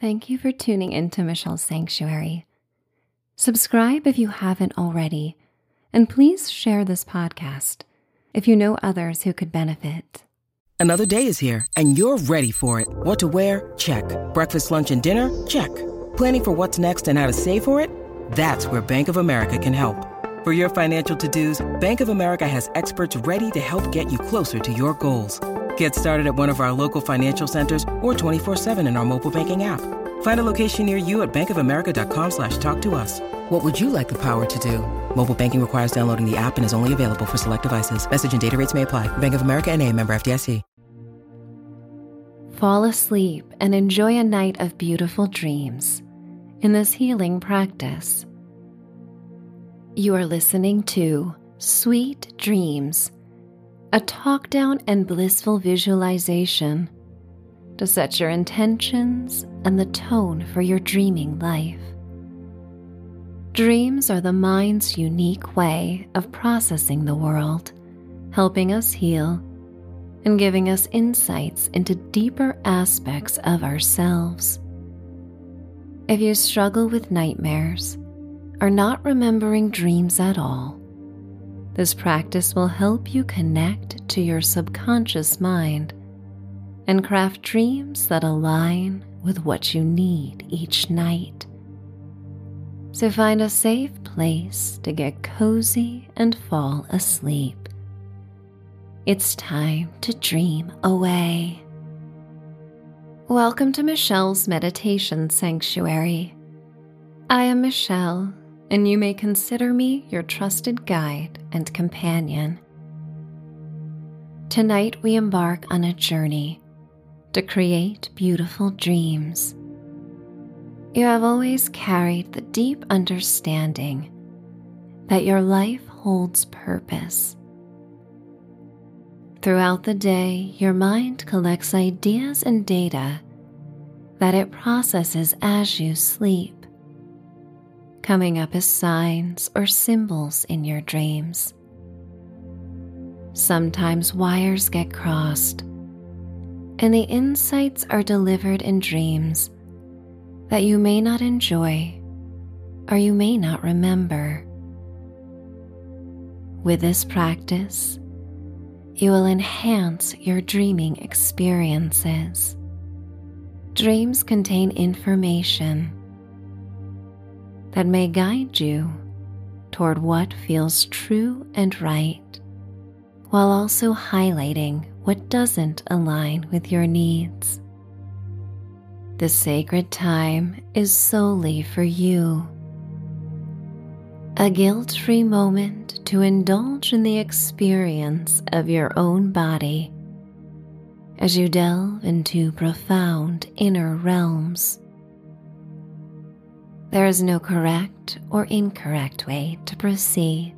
Thank you for tuning into Michelle's Sanctuary. Subscribe if you haven't already, and please share this podcast if you know others who could benefit. Another day is here, and you're ready for it. What to wear? Check. Breakfast, lunch, and dinner? Check. Planning for what's next and how to save for it? That's where Bank of America can help. For your financial to-dos, Bank of America has experts ready to help get you closer to your goals. Get started at one of our local financial centers or 24/7 in our mobile banking app. Find a location near you at bankofamerica.com/talktous. What would you like the power to do? Mobile banking requires downloading the app and is only available for select devices. Message and data rates may apply. Bank of America N.A., member FDIC. Fall asleep and enjoy a night of beautiful dreams in this healing practice. You are listening to Sweet Dreams, a talk down and blissful visualization to set your intentions and the tone for your dreaming life. Dreams are the mind's unique way of processing the world, helping us heal, and giving us insights into deeper aspects of ourselves. If you struggle with nightmares or not remembering dreams at all, this practice will help you connect to your subconscious mind and craft dreams that align with what you need each night. So find a safe place to get cozy and fall asleep. It's time to dream away. Welcome to Michelle's Meditation Sanctuary. I am Michelle, and you may consider me your trusted guide and companion. Tonight we embark on a journey to create beautiful dreams. You have always carried the deep understanding that your life holds purpose. Throughout the day, your mind collects ideas and data that it processes as you sleep, coming up as signs or symbols in your dreams. Sometimes wires get crossed, and the insights are delivered in dreams that you may not enjoy or you may not remember. With this practice, you will enhance your dreaming experiences. Dreams contain information that may guide you toward what feels true and right, while also highlighting what doesn't align with your needs. This sacred time is solely for you, a guilt-free moment to indulge in the experience of your own body as you delve into profound inner realms. There is no correct or incorrect way to proceed.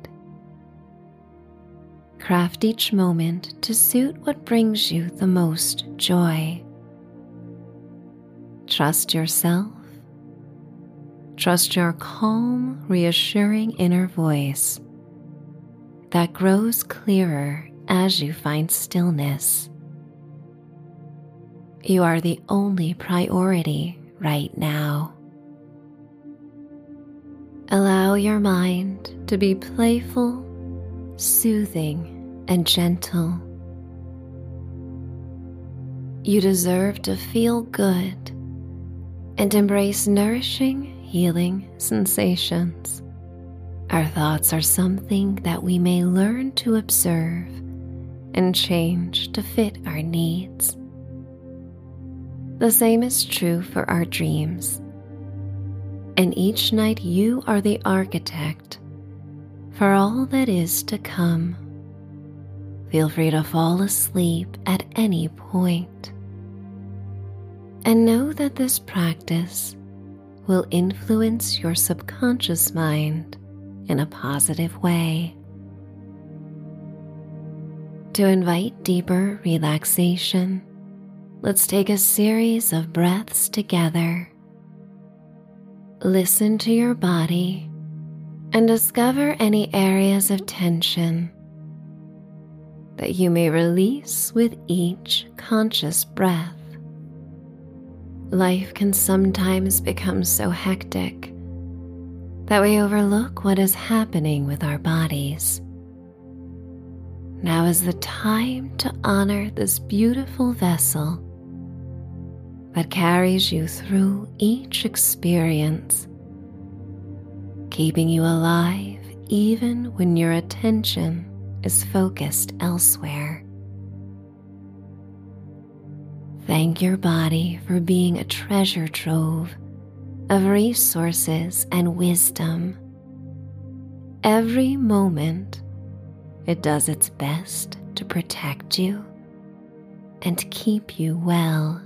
Craft each moment to suit what brings you the most joy. Trust yourself. Trust your calm, reassuring inner voice that grows clearer as you find stillness. You are the only priority right now. Allow your mind to be playful, soothing, and gentle. You deserve to feel good and embrace nourishing, healing sensations. Our thoughts are something that we may learn to observe and change to fit our needs. The same is true for our dreams. And each night you are the architect for all that is to come. Feel free to fall asleep at any point. And know that this practice will influence your subconscious mind in a positive way. To invite deeper relaxation, let's take a series of breaths together. Listen to your body and discover any areas of tension that you may release with each conscious breath. Life can sometimes become so hectic that we overlook what is happening with our bodies. Now is the time to honor this beautiful vessel that carries you through each experience, keeping you alive even when your attention is focused elsewhere. Thank your body for being a treasure trove of resources and wisdom. Every moment, it does its best to protect you and keep you well.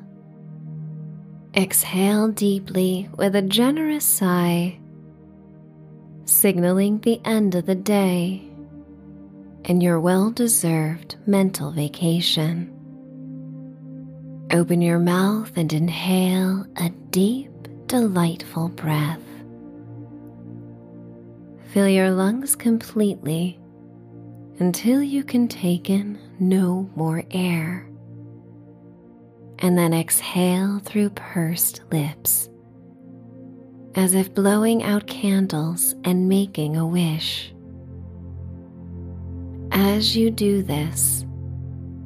Exhale deeply with a generous sigh, signaling the end of the day and your well-deserved mental vacation. Open your mouth and inhale a deep, delightful breath. Fill your lungs completely until you can take in no more air, and then exhale through pursed lips, as if blowing out candles and making a wish. As you do this,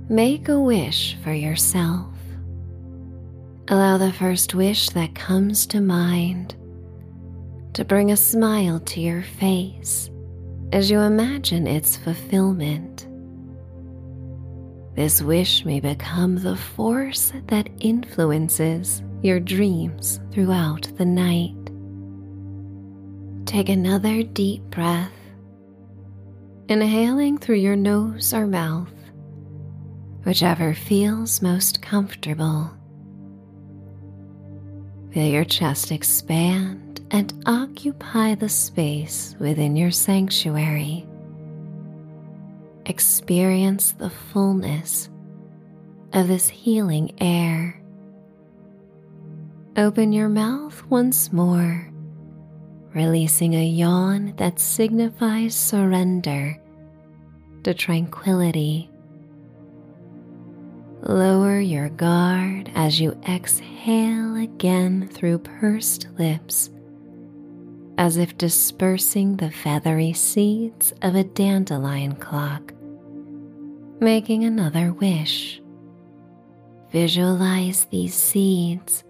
make a wish for yourself. Allow the first wish that comes to mind to bring a smile to your face as you imagine its fulfillment. This wish may become the force that influences your dreams throughout the night. Take another deep breath, inhaling through your nose or mouth, whichever feels most comfortable. Feel your chest expand and occupy the space within your sanctuary. Experience the fullness of this healing air. Open your mouth once more, releasing a yawn that signifies surrender to tranquility. Lower your guard as you exhale again through pursed lips, as if dispersing the feathery seeds of a dandelion clock, making another wish. Visualize these seeds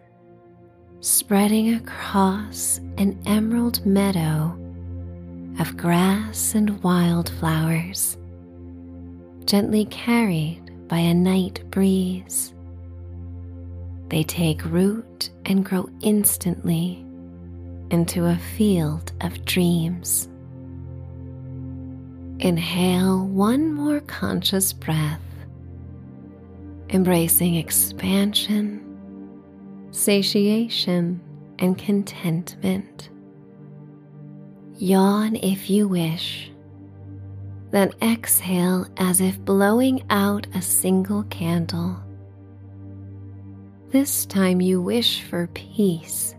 spreading across an emerald meadow of grass and wildflowers, gently carried by a night breeze. They take root and grow instantly into a field of dreams. Inhale one more conscious breath, embracing expansion, satiation, and contentment. Yawn if you wish. Then exhale as if blowing out a single candle. This time you wish for peace,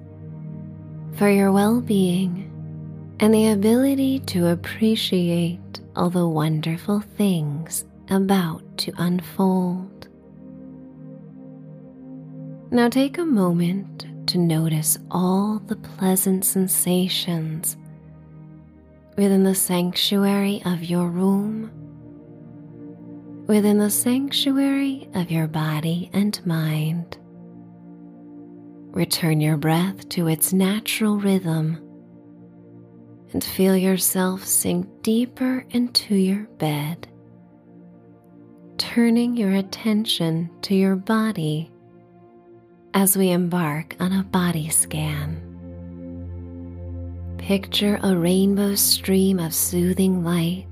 for your well-being, and the ability to appreciate all the wonderful things about to unfold. Now take a moment to notice all the pleasant sensations within the sanctuary of your room, within the sanctuary of your body and mind. Return your breath to its natural rhythm and feel yourself sink deeper into your bed, turning your attention to your body as we embark on a body scan. Picture a rainbow stream of soothing light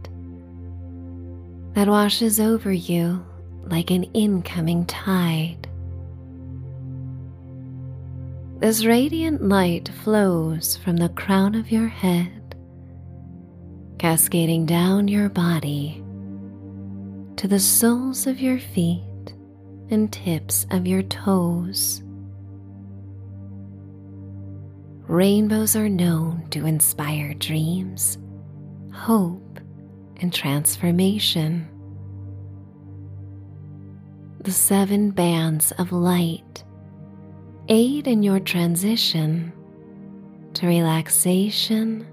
that washes over you like an incoming tide. This radiant light flows from the crown of your head, cascading down your body to the soles of your feet and tips of your toes. Rainbows are known to inspire dreams, hope, and transformation. The 7 bands of light aid in your transition to relaxation,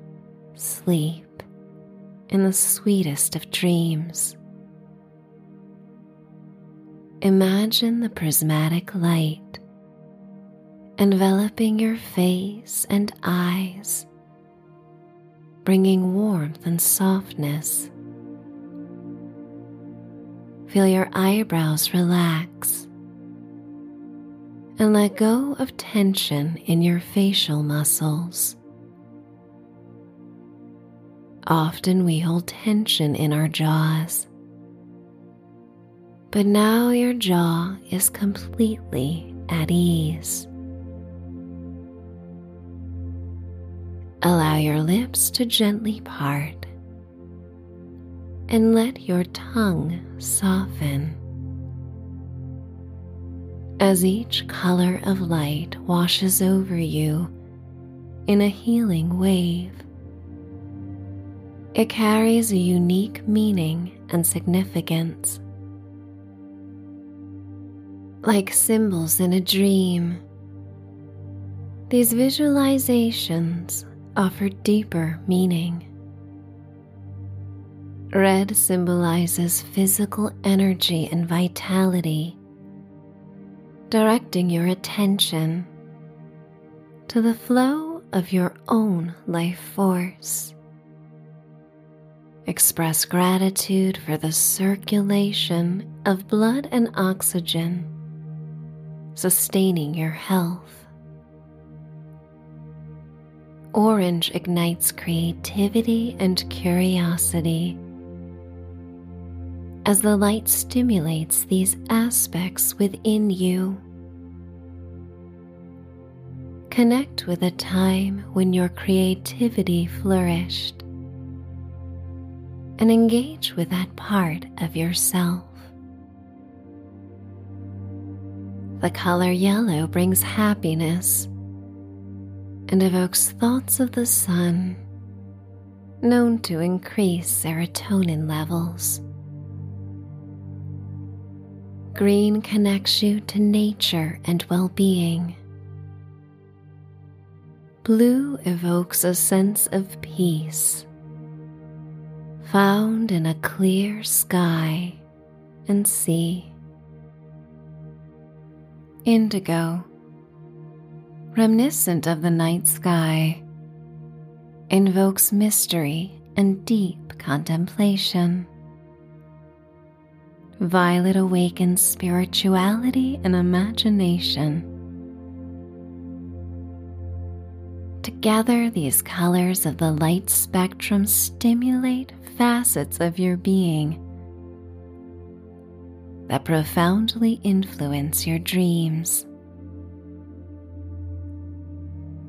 sleep, and the sweetest of dreams. Imagine the prismatic light enveloping your face and eyes, bringing warmth and softness. Feel your eyebrows relax and let go of tension in your facial muscles. Often we hold tension in our jaws, but now your jaw is completely at ease. Allow your lips to gently part and let your tongue soften. As each color of light washes over you in a healing wave, it carries a unique meaning and significance. Like symbols in a dream, these visualizations offer deeper meaning. Red symbolizes physical energy and vitality, directing your attention to the flow of your own life force. Express gratitude for the circulation of blood and oxygen, sustaining your health. Orange ignites creativity and curiosity, as the light stimulates these aspects within you. Connect with a time when your creativity flourished and engage with that part of yourself. The color yellow brings happiness and evokes thoughts of the sun, known to increase serotonin levels. Green connects you to nature and well-being. Blue evokes a sense of peace, found in a clear sky and sea. Indigo, reminiscent of the night sky, invokes mystery and deep contemplation. Violet awakens spirituality and imagination. Together, these colors of the light spectrum stimulate facets of your being that profoundly influence your dreams.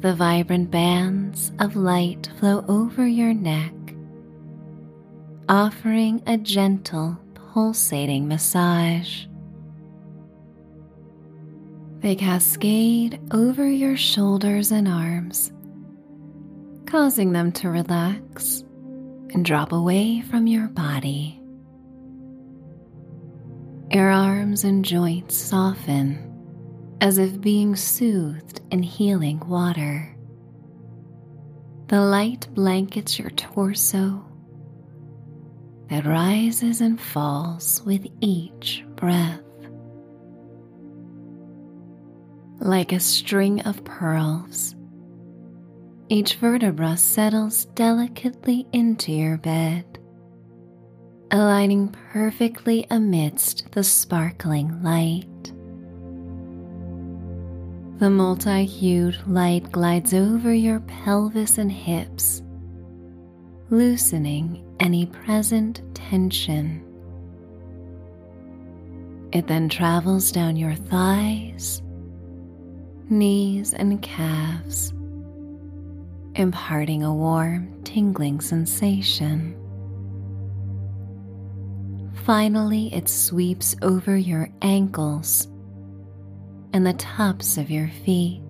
The vibrant bands of light flow over your neck, offering a gentle, pulsating massage. They cascade over your shoulders and arms, causing them to relax and drop away from your body. Your arms and joints soften as if being soothed in healing water. The light blankets your torso that rises and falls with each breath. Like a string of pearls, each vertebra settles delicately into your bed, aligning perfectly amidst the sparkling light. The multi-hued light glides over your pelvis and hips, loosening any present tension. It then travels down your thighs, knees, and calves, imparting a warm, tingling sensation. Finally, it sweeps over your ankles and the tops of your feet.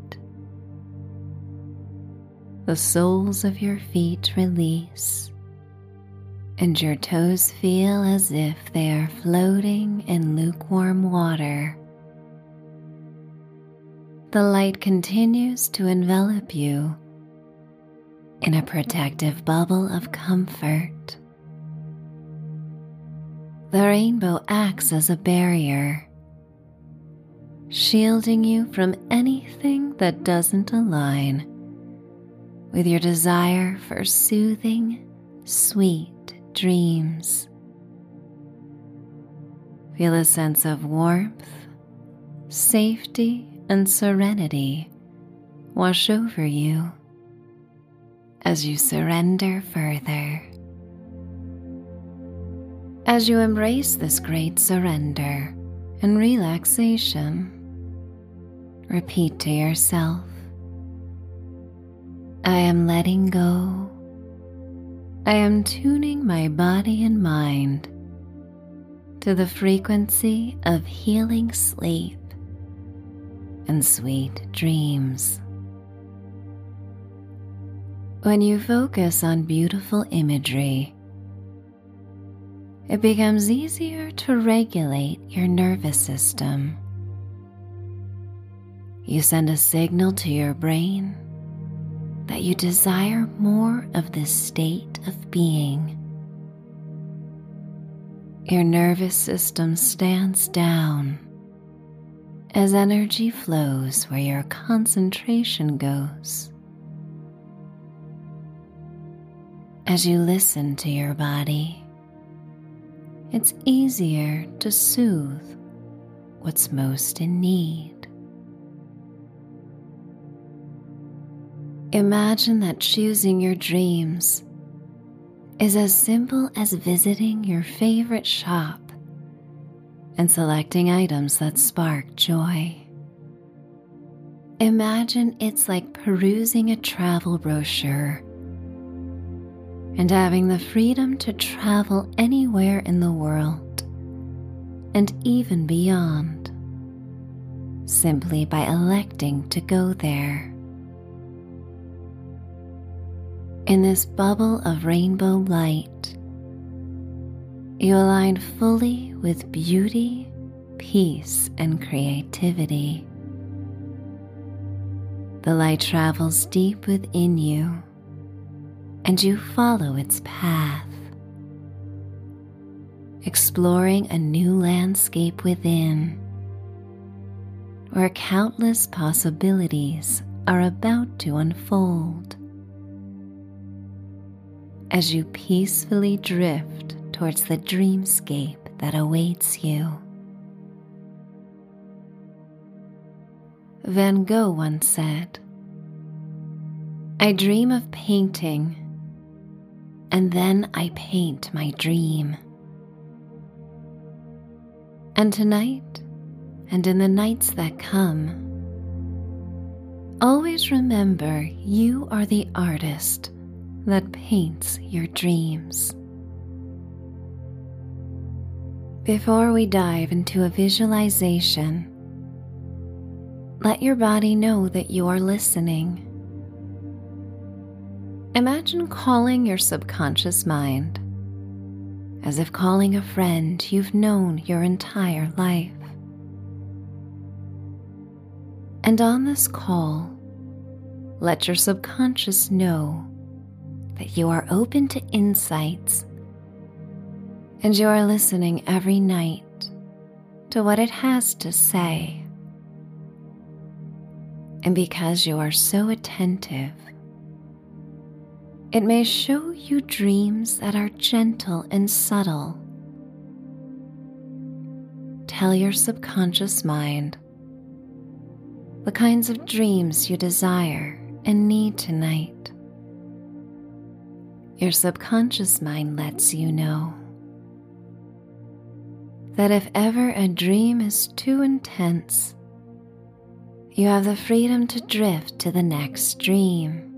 The soles of your feet release, and your toes feel as if they are floating in lukewarm water. The light continues to envelop you in a protective bubble of comfort. The rainbow acts as a barrier, shielding you from anything that doesn't align with your desire for soothing, sweet dreams. Feel a sense of warmth, safety, and serenity wash over you as you surrender further. As you embrace this great surrender and relaxation, repeat to yourself, I am letting go. I am tuning my body and mind to the frequency of healing sleep and sweet dreams. When you focus on beautiful imagery, it becomes easier to regulate your nervous system. You send a signal to your brain that you desire more of this state of being. Your nervous system stands down as energy flows where your concentration goes. As you listen to your body, it's easier to soothe what's most in need. Imagine that choosing your dreams is as simple as visiting your favorite shop and selecting items that spark joy. Imagine it's like perusing a travel brochure and having the freedom to travel anywhere in the world and even beyond, simply by electing to go there. In this bubble of rainbow light, you align fully with beauty, peace, and creativity. The light travels deep within you, and you follow its path, exploring a new landscape within, where countless possibilities are about to unfold. As you peacefully drift towards the dreamscape that awaits you. Van Gogh once said, I dream of painting, and then I paint my dream. And tonight, and in the nights that come, always remember you are the artist that paints your dreams. Before we dive into a visualization, let your body know that you are listening. Imagine calling your subconscious mind, as if calling a friend you've known your entire life. And on this call, let your subconscious know that you are open to insights and you are listening every night to what it has to say. And because you are so attentive, it may show you dreams that are gentle and subtle. Tell your subconscious mind the kinds of dreams you desire and need tonight. Your subconscious mind lets you know that if ever a dream is too intense, you have the freedom to drift to the next dream.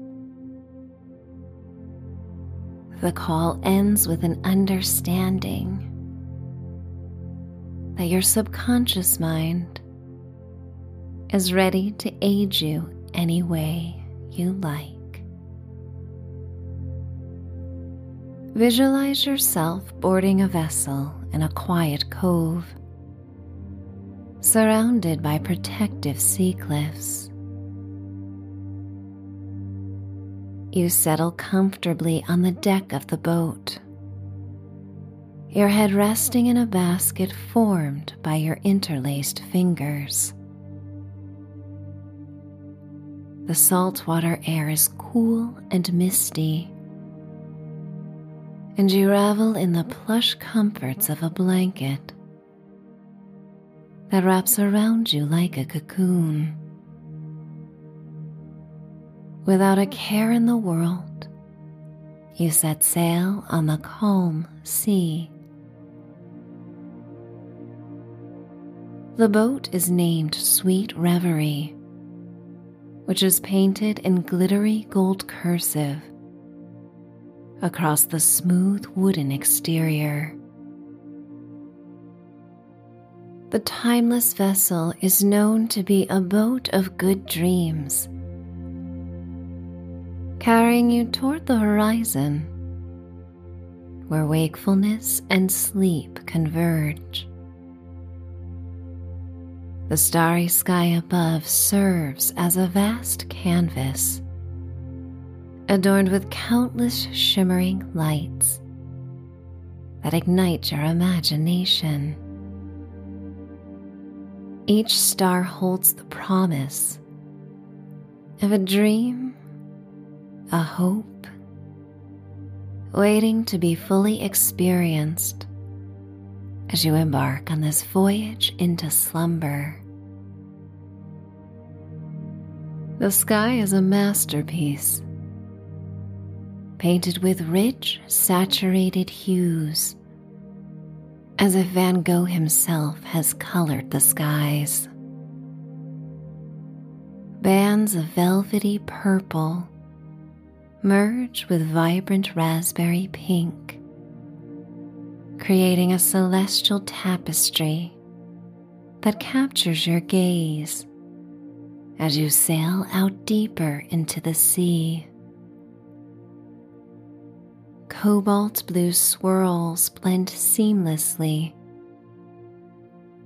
The call ends with an understanding that your subconscious mind is ready to aid you any way you like. Visualize yourself boarding a vessel in a quiet cove, surrounded by protective sea cliffs. You settle comfortably on the deck of the boat, your head resting in a basket formed by your interlaced fingers. The saltwater air is cool and misty, and you revel in the plush comforts of a blanket that wraps around you like a cocoon. Without a care in the world, you set sail on the calm sea. The boat is named Sweet Reverie, which is painted in glittery gold cursive across the smooth wooden exterior. The timeless vessel is known to be a boat of good dreams, carrying you toward the horizon, where wakefulness and sleep converge. The starry sky above serves as a vast canvas, adorned with countless shimmering lights that ignite your imagination. Each star holds the promise of a dream, a hope, waiting to be fully experienced as you embark on this voyage into slumber. The sky is a masterpiece, painted with rich, saturated hues, as if Van Gogh himself has colored the skies. Bands of velvety purple merge with vibrant raspberry pink, creating a celestial tapestry that captures your gaze as you sail out deeper into the sea. Cobalt blue swirls blend seamlessly,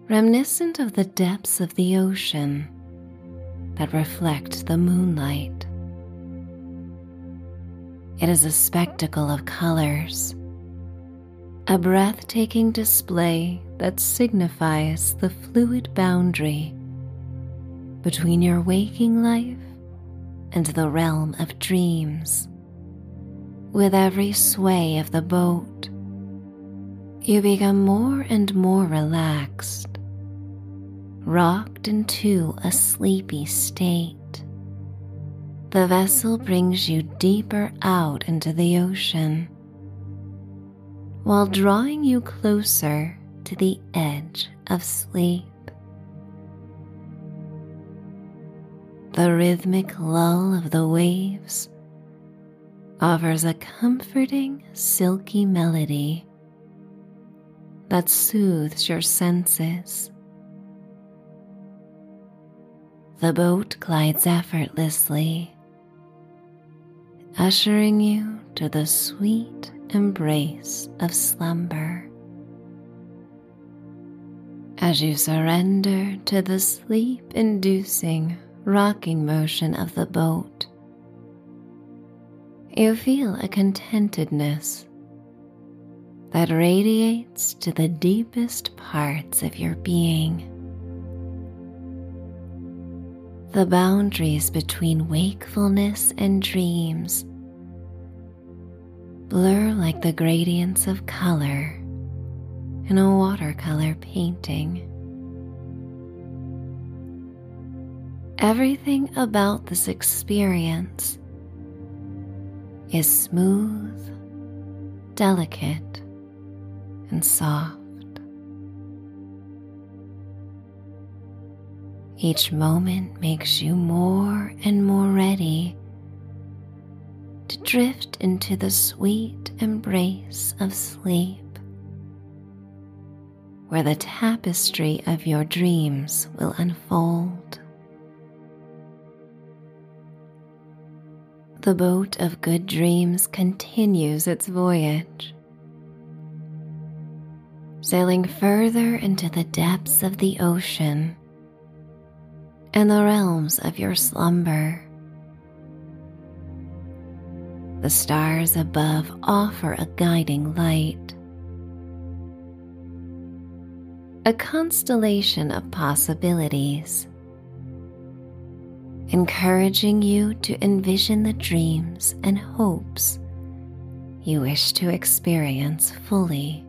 reminiscent of the depths of the ocean that reflect the moonlight. It is a spectacle of colors, a breathtaking display that signifies the fluid boundary between your waking life and the realm of dreams. With every sway of the boat, you become more and more relaxed, rocked into a sleepy state. The vessel brings you deeper out into the ocean, while drawing you closer to the edge of sleep. The rhythmic lull of the waves offers a comforting, silky melody that soothes your senses. The boat glides effortlessly, ushering you to the sweet embrace of slumber. As you surrender to the sleep-inducing rocking motion of the boat, you feel a contentedness that radiates to the deepest parts of your being. The boundaries between wakefulness and dreams blur like the gradients of color in a watercolor painting. Everything about this experience is smooth, delicate, and soft. Each moment makes you more and more ready to drift into the sweet embrace of sleep, where the tapestry of your dreams will unfold. The boat of good dreams continues its voyage, sailing further into the depths of the ocean and the realms of your slumber. The stars above offer a guiding light. A constellation of possibilities, encouraging you to envision the dreams and hopes you wish to experience fully.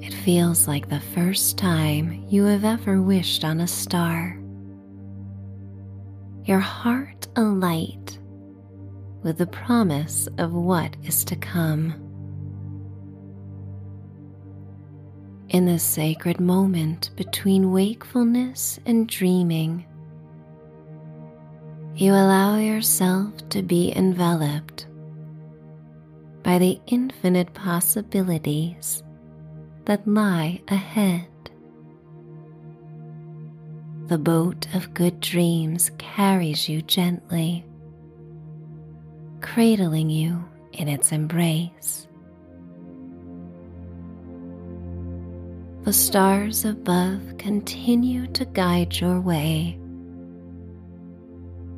It feels like the first time you have ever wished on a star, your heart alight with the promise of what is to come. In this sacred moment between wakefulness and dreaming, you allow yourself to be enveloped by the infinite possibilities that lie ahead. The boat of good dreams carries you gently, cradling you in its embrace. The stars above continue to guide your way,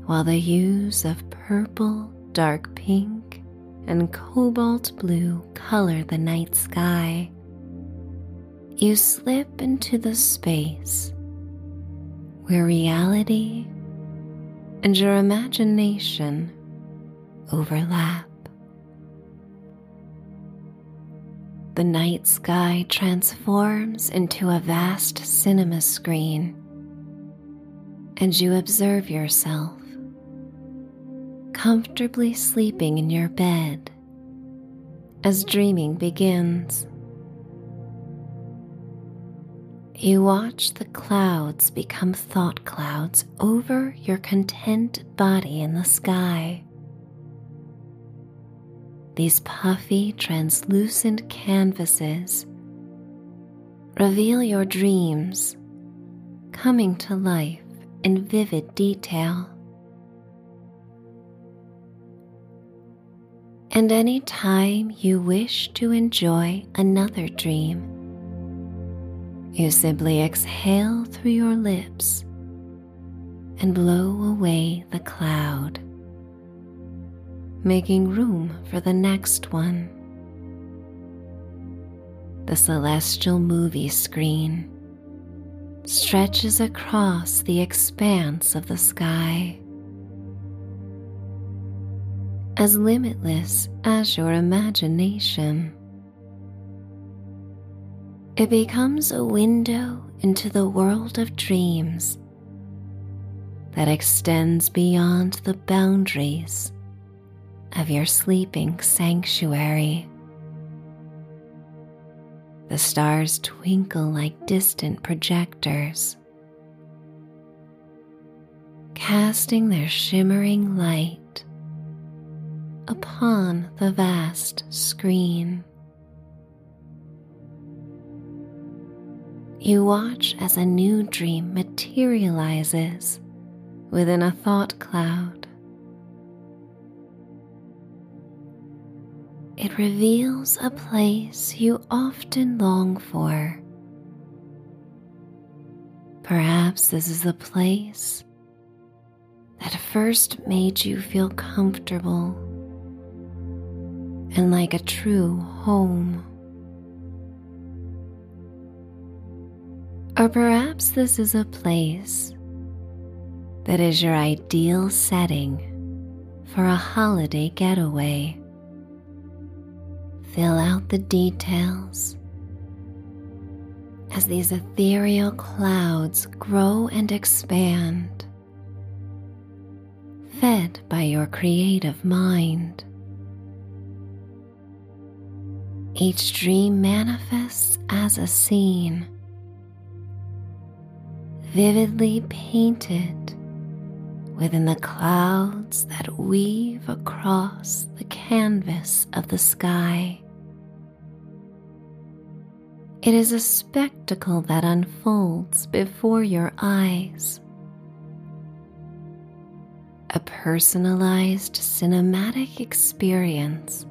while the hues of purple, dark pink, and cobalt blue color the night sky. You slip into the space where reality and your imagination overlap. The night sky transforms into a vast cinema screen, and you observe yourself, comfortably sleeping in your bed as dreaming begins. You watch the clouds become thought clouds over your content body in the sky. These puffy, translucent canvases reveal your dreams coming to life in vivid detail. And any time you wish to enjoy another dream, you simply exhale through your lips and blow away the cloud, making room for the next one. The celestial movie screen stretches across the expanse of the sky, as limitless as your imagination. It becomes a window into the world of dreams that extends beyond the boundaries of your sleeping sanctuary. The stars twinkle like distant projectors, casting their shimmering light upon the vast screen. You watch as a new dream materializes within a thought cloud. It reveals a place you often long for. Perhaps this is the place that first made you feel comfortable and like a true home. Or perhaps this is a place that is your ideal setting for a holiday getaway. Fill out the details as these ethereal clouds grow and expand, fed by your creative mind. Each dream manifests as a scene, vividly painted within the clouds that weave across the canvas of the sky. It is a spectacle that unfolds before your eyes, a personalized cinematic experience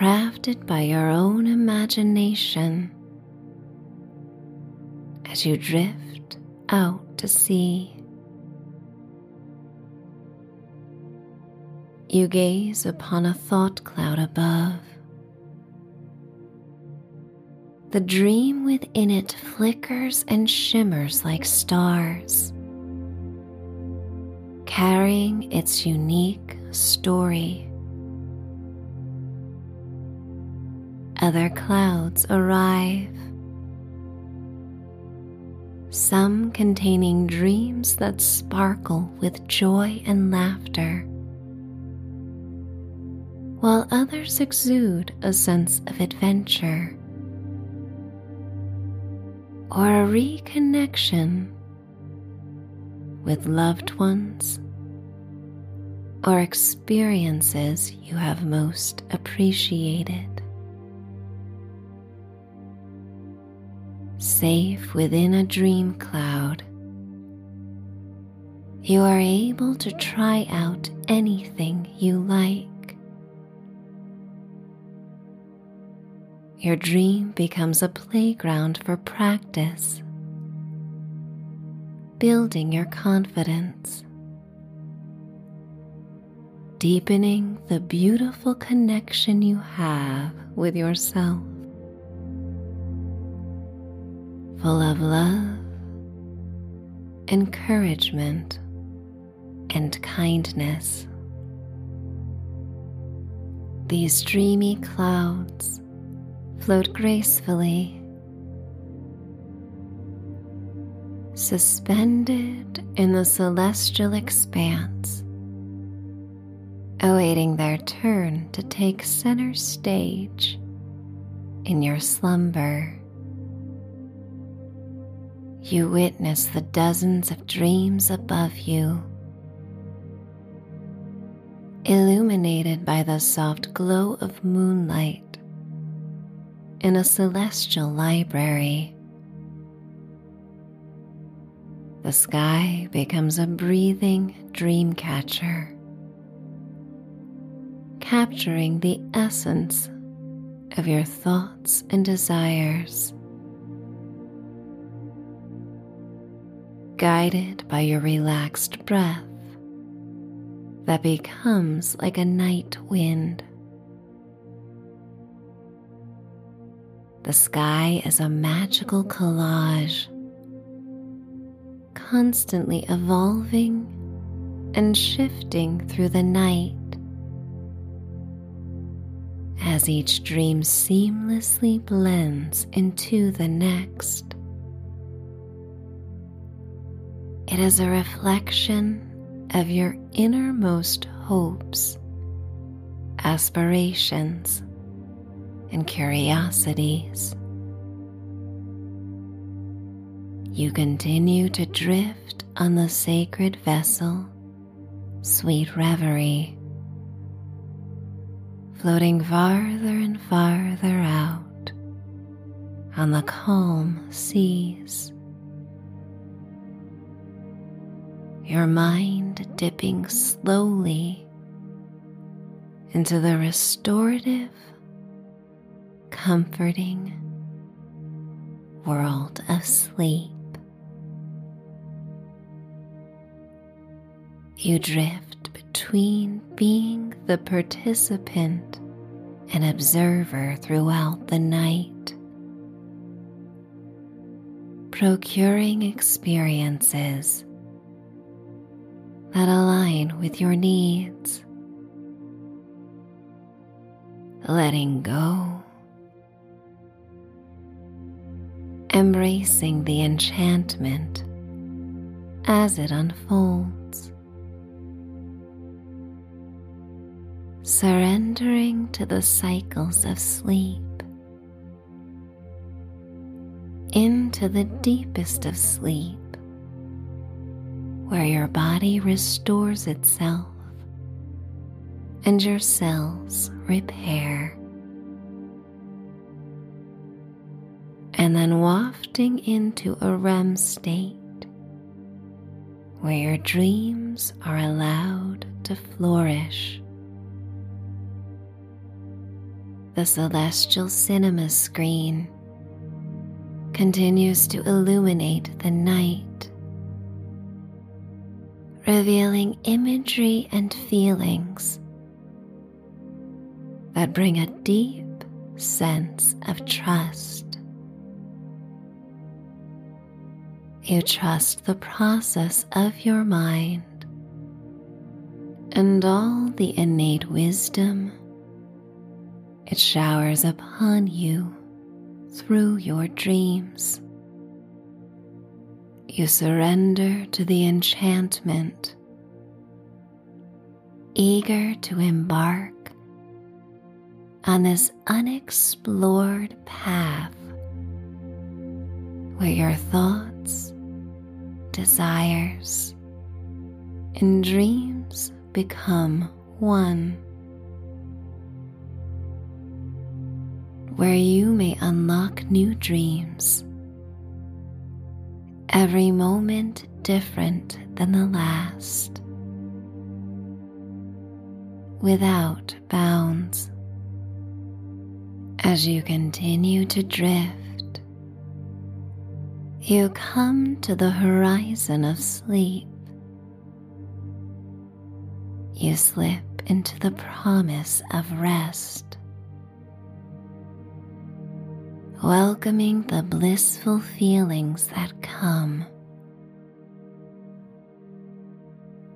crafted by your own imagination as you drift out to sea. You gaze upon a thought cloud above. The dream within it flickers and shimmers like stars, carrying its unique story. Other clouds arrive, some containing dreams that sparkle with joy and laughter, while others exude a sense of adventure or a reconnection with loved ones or experiences you have most appreciated. Safe within a dream cloud, you are able to try out anything you like. Your dream becomes a playground for practice, building your confidence, deepening the beautiful connection you have with yourself, full of love, encouragement, and kindness. These dreamy clouds float gracefully, suspended in the celestial expanse, awaiting their turn to take center stage in your slumber. You witness the dozens of dreams above you, illuminated by the soft glow of moonlight in a celestial library. The sky becomes a breathing dream catcher, capturing the essence of your thoughts and desires. Guided by your relaxed breath that becomes like a night wind, the sky is a magical collage, constantly evolving and shifting through the night as each dream seamlessly blends into the next. It is a reflection of your innermost hopes, aspirations, and curiosities. You continue to drift on the sacred vessel, Sweet Reverie, floating farther and farther out on the calm seas, your mind dipping slowly into the restorative, comforting world of sleep. You drift between being the participant and observer throughout the night, procuring experiences that align with your needs, letting go, embracing the enchantment as it unfolds, surrendering to the cycles of sleep, into the deepest of sleep, where your body restores itself and your cells repair. And then wafting into a REM state where your dreams are allowed to flourish. the celestial cinema screen continues to illuminate the night, revealing imagery and feelings that bring a deep sense of trust. You trust the process of your mind and all the innate wisdom it showers upon you through your dreams. You surrender to the enchantment, eager to embark on this unexplored path where your thoughts, desires, and dreams become one, where you may unlock new dreams, every moment different than the last, without bounds. As you continue to drift, you come to the horizon of sleep. You slip into the promise of rest, welcoming the blissful feelings that come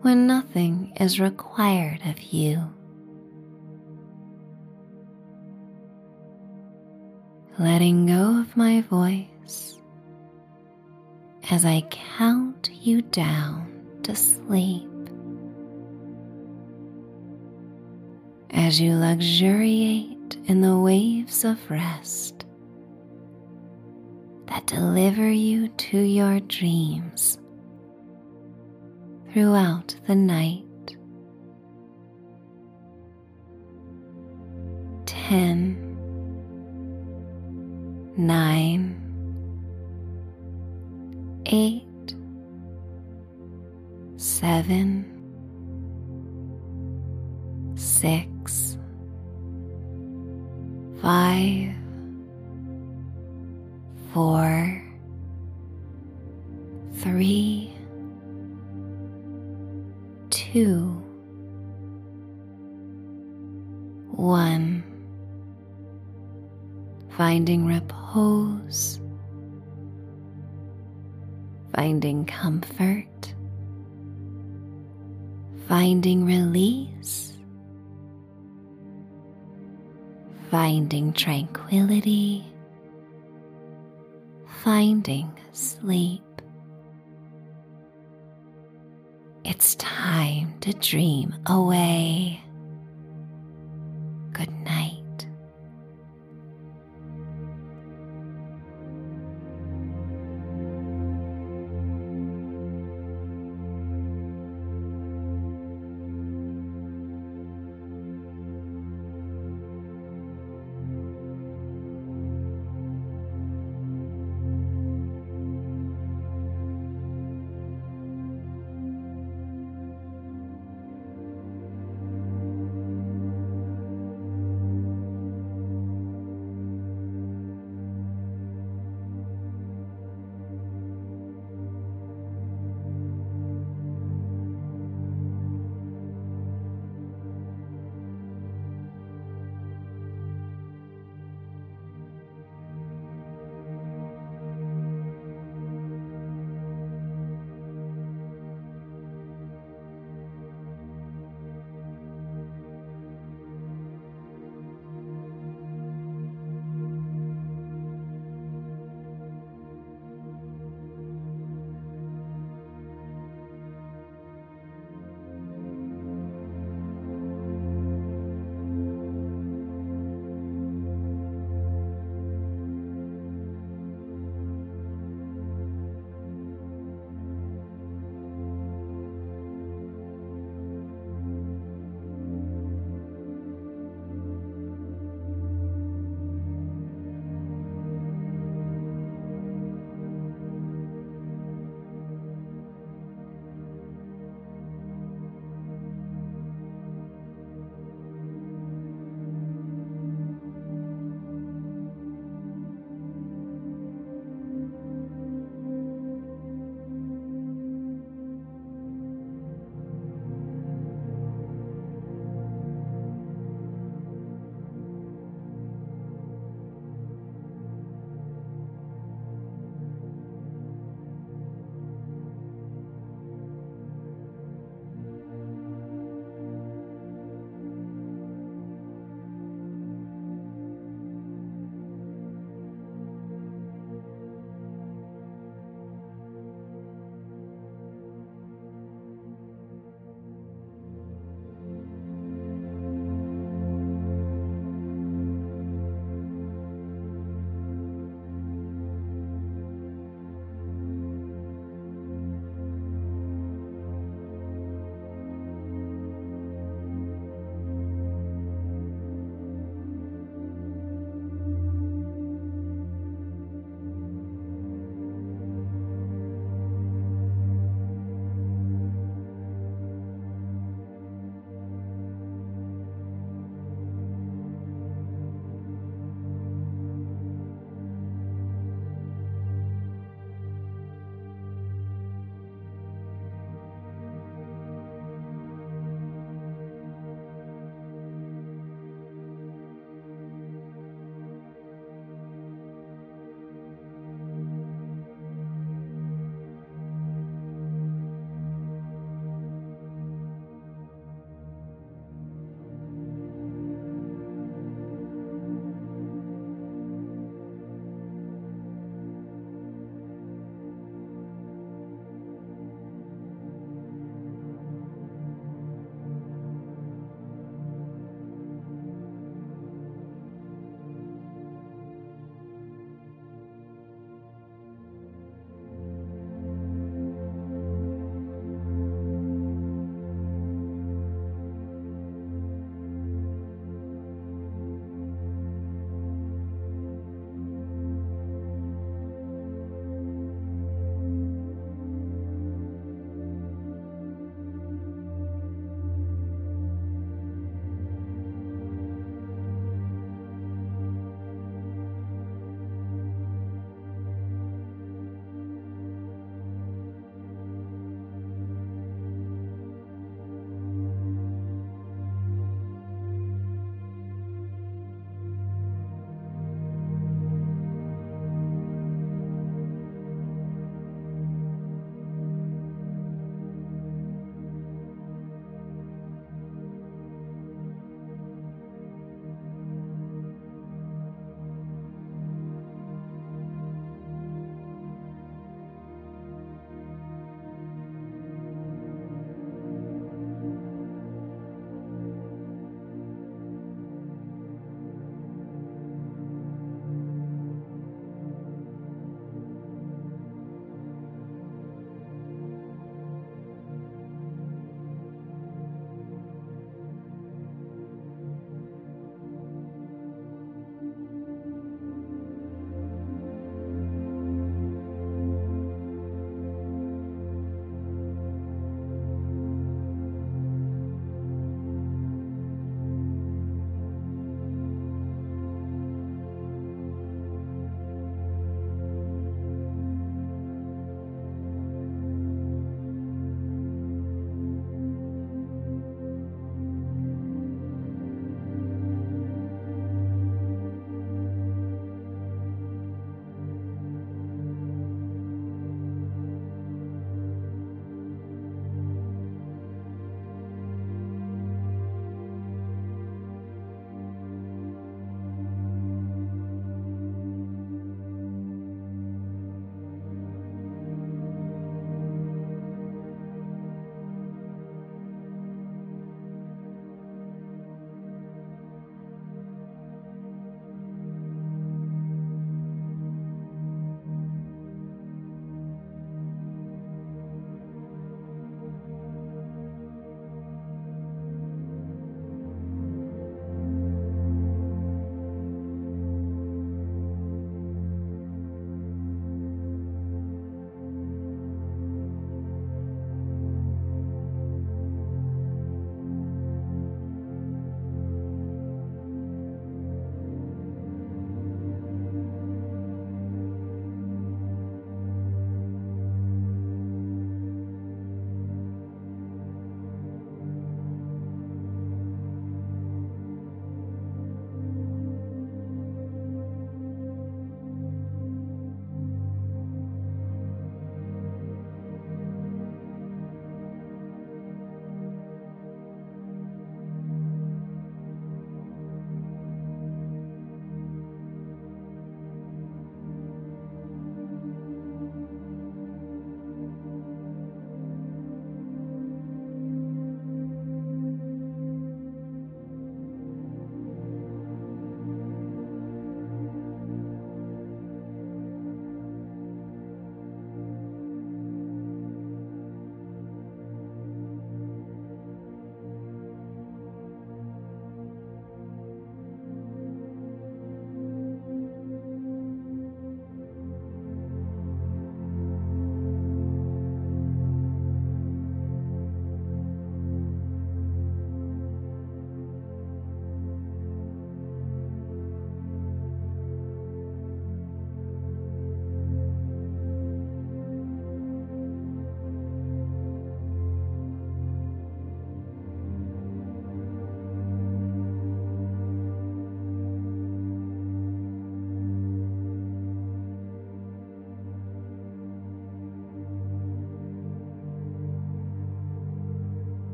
when nothing is required of you. Letting go of my voice as I count you down to sleep. As you luxuriate in the waves of rest that deliver you to your dreams throughout the night. 9, 8, 7, 6, 5, 4, 3, 2, 1. Finding repose, finding comfort, finding release, finding tranquility, finding sleep. It's time to dream away. Good night.